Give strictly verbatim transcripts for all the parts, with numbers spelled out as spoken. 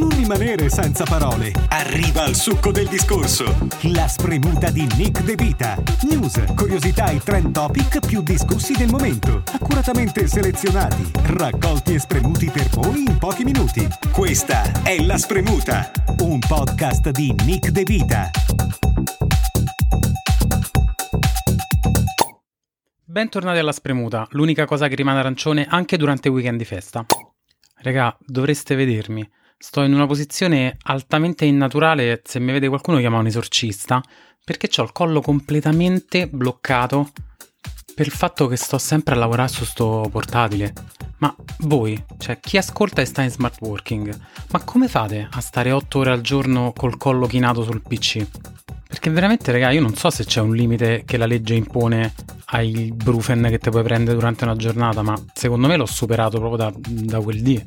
non rimanere senza parole. Arriva al succo del discorso. La spremuta di Nick De Vita. News, curiosità e trend topic più discussi del momento. Accuratamente selezionati, raccolti e spremuti per voi in pochi minuti. Questa è La Spremuta, un podcast di Nick De Vita. Bentornati alla Spremuta, l'unica cosa che rimane arancione anche durante i weekend di festa. Regà, dovreste vedermi. Sto in una posizione altamente innaturale, se mi vede qualcuno chiama un esorcista, perché c'ho il collo completamente bloccato per il fatto che sto sempre a lavorare su sto portatile. Ma voi, cioè chi ascolta e sta in smart working, ma come fate a stare otto ore al giorno col collo chinato sul P C? Perché veramente, regà, io non so se c'è un limite che la legge impone ai brufen che te puoi prendere durante una giornata, ma secondo me l'ho superato proprio da, da quel dì.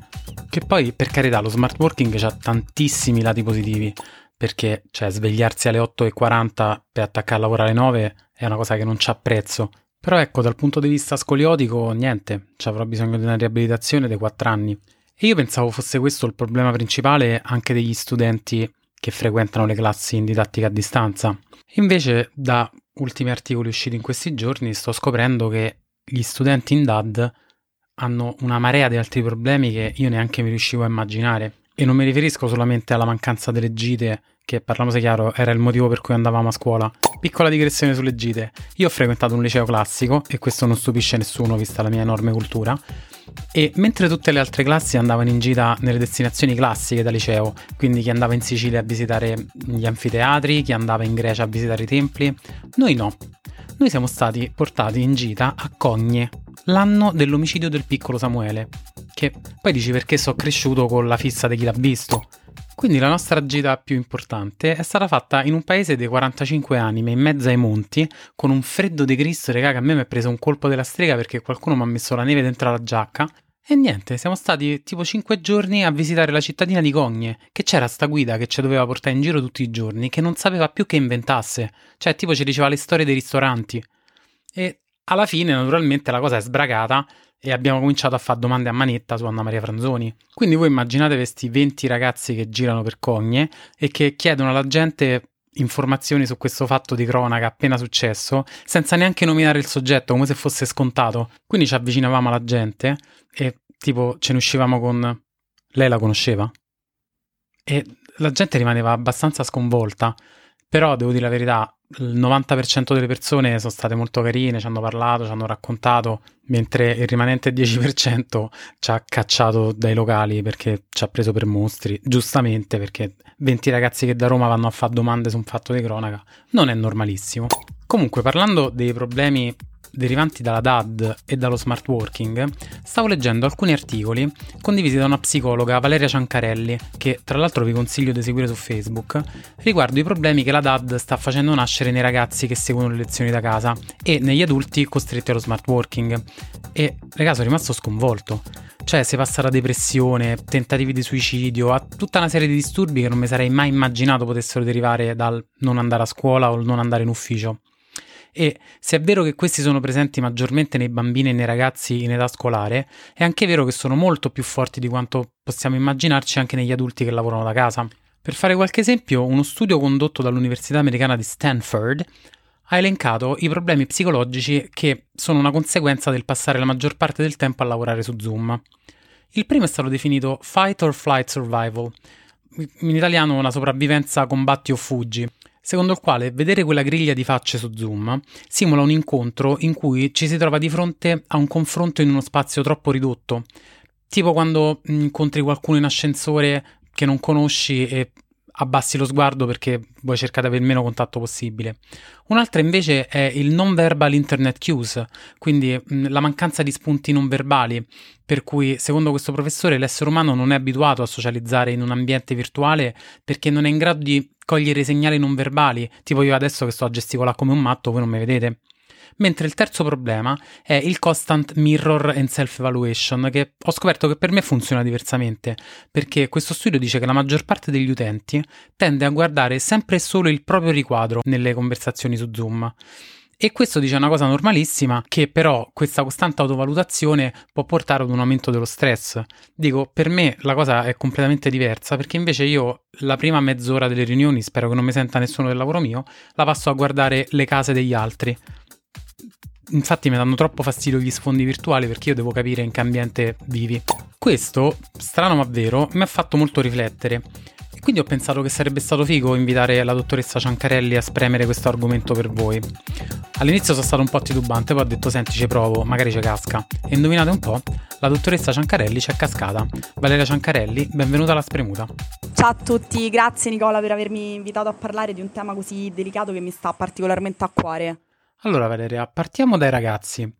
Che poi, per carità, lo smart working ha tantissimi lati positivi, perché cioè svegliarsi alle otto e quaranta per attaccare a lavorare alle nove è una cosa che non c'ha prezzo. Però ecco, dal punto di vista scoliotico, niente, ci avrò bisogno di una riabilitazione dei quattro anni. E io pensavo fosse questo il problema principale anche degli studenti che frequentano le classi in didattica a distanza. Invece, da ultimi articoli usciti in questi giorni, sto scoprendo che gli studenti in D A D hanno una marea di altri problemi che io neanche mi riuscivo a immaginare. E non mi riferisco solamente alla mancanza delle gite, che, parliamoci chiaro, era il motivo per cui andavamo a scuola. Piccola digressione sulle gite. Io ho frequentato un liceo classico, e questo non stupisce nessuno, vista la mia enorme cultura. E mentre tutte le altre classi andavano in gita nelle destinazioni classiche da liceo, quindi chi andava in Sicilia a visitare gli anfiteatri, chi andava in Grecia a visitare i templi, noi no. Noi siamo stati portati in gita a Cogne, l'anno dell'omicidio del piccolo Samuele, che poi dici perché sono cresciuto con la fissa di chi l'ha visto. Quindi la nostra gita più importante è stata fatta in un paese dei quarantacinque anime, in mezzo ai monti, con un freddo di Cristo, regà, che a me mi è preso un colpo della strega perché qualcuno mi ha messo la neve dentro la giacca. E niente, siamo stati tipo cinque giorni a visitare la cittadina di Cogne, che c'era sta guida che ci doveva portare in giro tutti i giorni, che non sapeva più che inventasse. Cioè, tipo ci diceva le storie dei ristoranti. E alla fine, naturalmente, la cosa è sbracata e abbiamo cominciato a fare domande a manetta su Anna Maria Franzoni. Quindi voi immaginatevi questi venti ragazzi che girano per Cogne e che chiedono alla gente informazioni su questo fatto di cronaca appena successo, senza neanche nominare il soggetto, come se fosse scontato. Quindi ci avvicinavamo alla gente e tipo ce ne uscivamo con "lei la conosceva?" E la gente rimaneva abbastanza sconvolta. Però devo dire la verità, il novanta per cento delle persone sono state molto carine, ci hanno parlato, ci hanno raccontato, mentre il rimanente dieci per cento ci ha cacciato dai locali perché ci ha preso per mostri, giustamente, perché venti ragazzi che da Roma vanno a fare domande su un fatto di cronaca non è normalissimo. Comunque, parlando dei problemi derivanti dalla D A D e dallo smart working, stavo leggendo alcuni articoli condivisi da una psicologa, Valeria Ciancarelli, che tra l'altro vi consiglio di seguire su Facebook, riguardo i problemi che la D A D sta facendo nascere nei ragazzi che seguono le lezioni da casa e negli adulti costretti allo smart working. E ragazzi, sono rimasto sconvolto. Cioè, si passa da depressione, tentativi di suicidio, a tutta una serie di disturbi che non mi sarei mai immaginato potessero derivare dal non andare a scuola o il non andare in ufficio. E se è vero che questi sono presenti maggiormente nei bambini e nei ragazzi in età scolare, è anche vero che sono molto più forti di quanto possiamo immaginarci anche negli adulti che lavorano da casa. Per fare qualche esempio, uno studio condotto dall'Università americana di Stanford ha elencato i problemi psicologici che sono una conseguenza del passare la maggior parte del tempo a lavorare su Zoom. Il primo è stato definito fight or flight survival, in italiano una sopravvivenza combatti o fuggi, secondo il quale vedere quella griglia di facce su Zoom simula un incontro in cui ci si trova di fronte a un confronto in uno spazio troppo ridotto, tipo quando incontri qualcuno in ascensore che non conosci e abbassi lo sguardo perché vuoi cercare di avere il meno contatto possibile. Un'altra invece è il non verbal internet cues, quindi la mancanza di spunti non verbali, per cui secondo questo professore l'essere umano non è abituato a socializzare in un ambiente virtuale perché non è in grado di cogliere i segnali non verbali, tipo io adesso che sto a gesticolare come un matto, voi non mi vedete. Mentre il terzo problema è il constant mirror and self-evaluation, che ho scoperto che per me funziona diversamente, perché questo studio dice che la maggior parte degli utenti tende a guardare sempre e solo il proprio riquadro nelle conversazioni su Zoom. E questo dice una cosa normalissima, che però questa costante autovalutazione può portare ad un aumento dello stress. Dico, per me la cosa è completamente diversa, perché invece io la prima mezz'ora delle riunioni, spero che non mi senta nessuno del lavoro mio, la passo a guardare le case degli altri. Infatti mi danno troppo fastidio gli sfondi virtuali, perché io devo capire in che ambiente vivi. Questo, strano ma vero, mi ha fatto molto riflettere. E quindi ho pensato che sarebbe stato figo invitare la dottoressa Ciancarelli a spremere questo argomento per voi. All'inizio sono stato un po' titubante, poi ho detto senti, ci provo, magari ci casca. E indovinate un po', la dottoressa Ciancarelli ci è cascata. Valeria Ciancarelli, benvenuta alla Spremuta. Ciao a tutti, grazie Nicola per avermi invitato a parlare di un tema così delicato che mi sta particolarmente a cuore. Allora Valeria, partiamo dai ragazzi.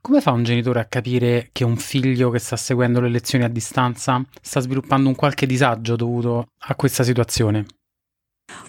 Come fa un genitore a capire che un figlio che sta seguendo le lezioni a distanza sta sviluppando un qualche disagio dovuto a questa situazione?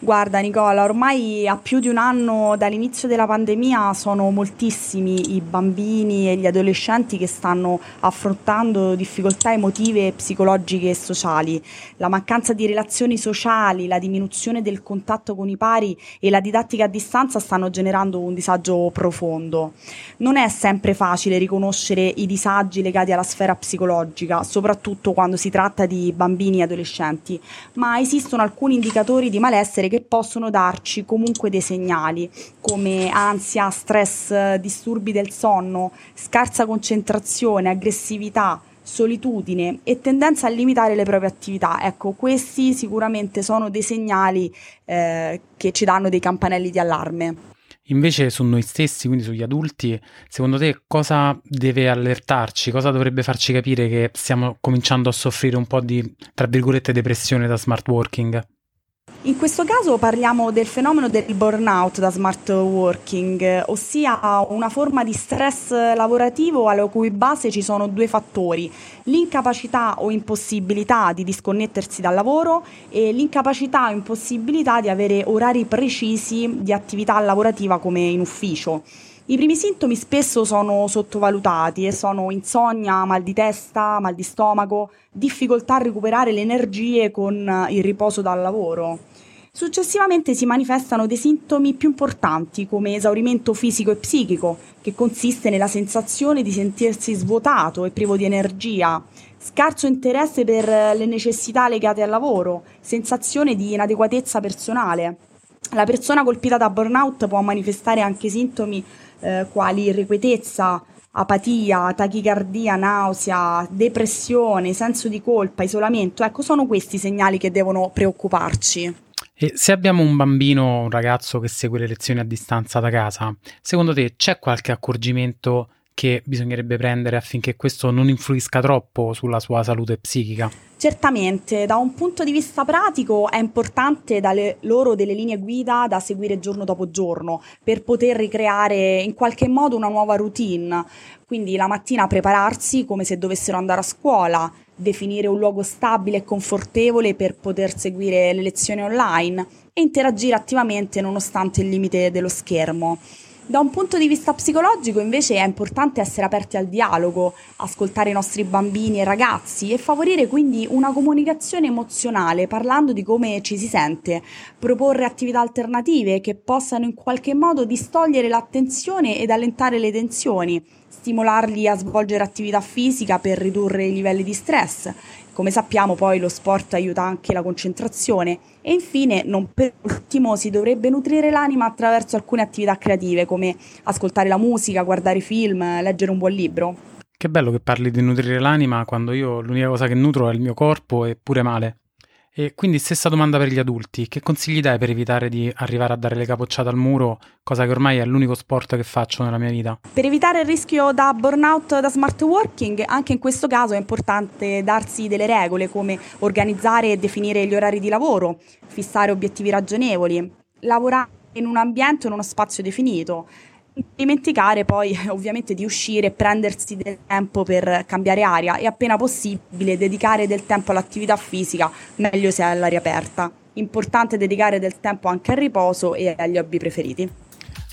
Guarda Nicola, ormai a più di un anno dall'inizio della pandemia sono moltissimi i bambini e gli adolescenti che stanno affrontando difficoltà emotive, psicologiche e sociali. La mancanza di relazioni sociali, la diminuzione del contatto con i pari e la didattica a distanza stanno generando un disagio profondo. Non è sempre facile riconoscere i disagi legati alla sfera psicologica, soprattutto quando si tratta di bambini e adolescenti, ma esistono alcuni indicatori di malessere che possono darci comunque dei segnali come ansia, stress, disturbi del sonno, scarsa concentrazione, aggressività, solitudine e tendenza a limitare le proprie attività. Ecco, questi sicuramente sono dei segnali eh, che ci danno dei campanelli di allarme. Invece su noi stessi, quindi sugli adulti, secondo te cosa deve allertarci? Cosa dovrebbe farci capire che stiamo cominciando a soffrire un po' di, tra virgolette, depressione da smart working? In questo caso parliamo del fenomeno del burnout da smart working, ossia una forma di stress lavorativo alla cui base ci sono due fattori: l'incapacità o impossibilità di disconnettersi dal lavoro e l'incapacità o impossibilità di avere orari precisi di attività lavorativa come in ufficio. I primi sintomi spesso sono sottovalutati e sono insonnia, mal di testa, mal di stomaco, difficoltà a recuperare le energie con il riposo dal lavoro. Successivamente si manifestano dei sintomi più importanti come esaurimento fisico e psichico, che consiste nella sensazione di sentirsi svuotato e privo di energia, scarso interesse per le necessità legate al lavoro, sensazione di inadeguatezza personale. La persona colpita da burnout può manifestare anche sintomi eh, quali irrequietezza, apatia, tachicardia, nausea, depressione, senso di colpa, isolamento. Ecco, sono questi i segnali che devono preoccuparci. E se abbiamo un bambino o un ragazzo che segue le lezioni a distanza da casa, secondo te c'è qualche accorgimento che bisognerebbe prendere affinché questo non influisca troppo sulla sua salute psichica? Certamente, da un punto di vista pratico è importante dare loro delle linee guida da seguire giorno dopo giorno per poter ricreare in qualche modo una nuova routine. Quindi la mattina prepararsi come se dovessero andare a scuola, definire un luogo stabile e confortevole per poter seguire le lezioni online e interagire attivamente nonostante il limite dello schermo. Da un punto di vista psicologico invece è importante essere aperti al dialogo, ascoltare i nostri bambini e ragazzi e favorire quindi una comunicazione emozionale parlando di come ci si sente, proporre attività alternative che possano in qualche modo distogliere l'attenzione ed allentare le tensioni, stimolarli a svolgere attività fisica per ridurre i livelli di stress. Come sappiamo poi lo sport aiuta anche la concentrazione e infine, non per ultimo, si dovrebbe nutrire l'anima attraverso alcune attività creative come ascoltare la musica, guardare film, leggere un buon libro. Che bello che parli di nutrire l'anima quando io l'unica cosa che nutro è il mio corpo e pure male. E quindi stessa domanda per gli adulti, che consigli dai per evitare di arrivare a dare le capocciate al muro, cosa che ormai è l'unico sport che faccio nella mia vita? Per evitare il rischio da burnout da smart working, anche in questo caso è importante darsi delle regole come organizzare e definire gli orari di lavoro, fissare obiettivi ragionevoli, lavorare in un ambiente o in uno spazio definito, dimenticare poi ovviamente di uscire e prendersi del tempo per cambiare aria e appena possibile dedicare del tempo all'attività fisica, meglio se all'aria aperta. Importante dedicare del tempo anche al riposo e agli hobby preferiti.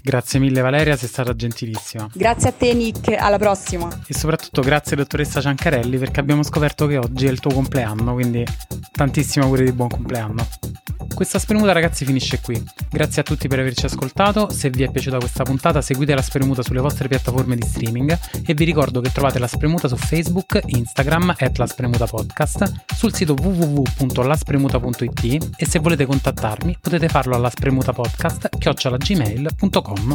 Grazie mille Valeria, sei stata gentilissima. Grazie a te Nick, alla prossima. E soprattutto grazie dottoressa Ciancarelli, perché abbiamo scoperto che oggi è il tuo compleanno, quindi tantissimi auguri di buon compleanno. Questa spremuta, ragazzi, finisce qui. Grazie a tutti per averci ascoltato. Se vi è piaciuta questa puntata, seguite La Spremuta sulle vostre piattaforme di streaming e vi ricordo che trovate La Spremuta su Facebook, Instagram chiocciola La Spremuta Podcast, sul sito w w w punto la spremuta punto i t e se volete contattarmi potete farlo alla spremuta podcast chiocciola gmail punto com.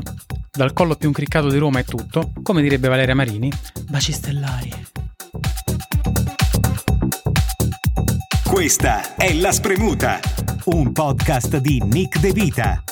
Dal collo più incriccato di Roma è tutto, come direbbe Valeria Marini, baci stellari. Questa è La Spremuta, un podcast di Nick De Vita.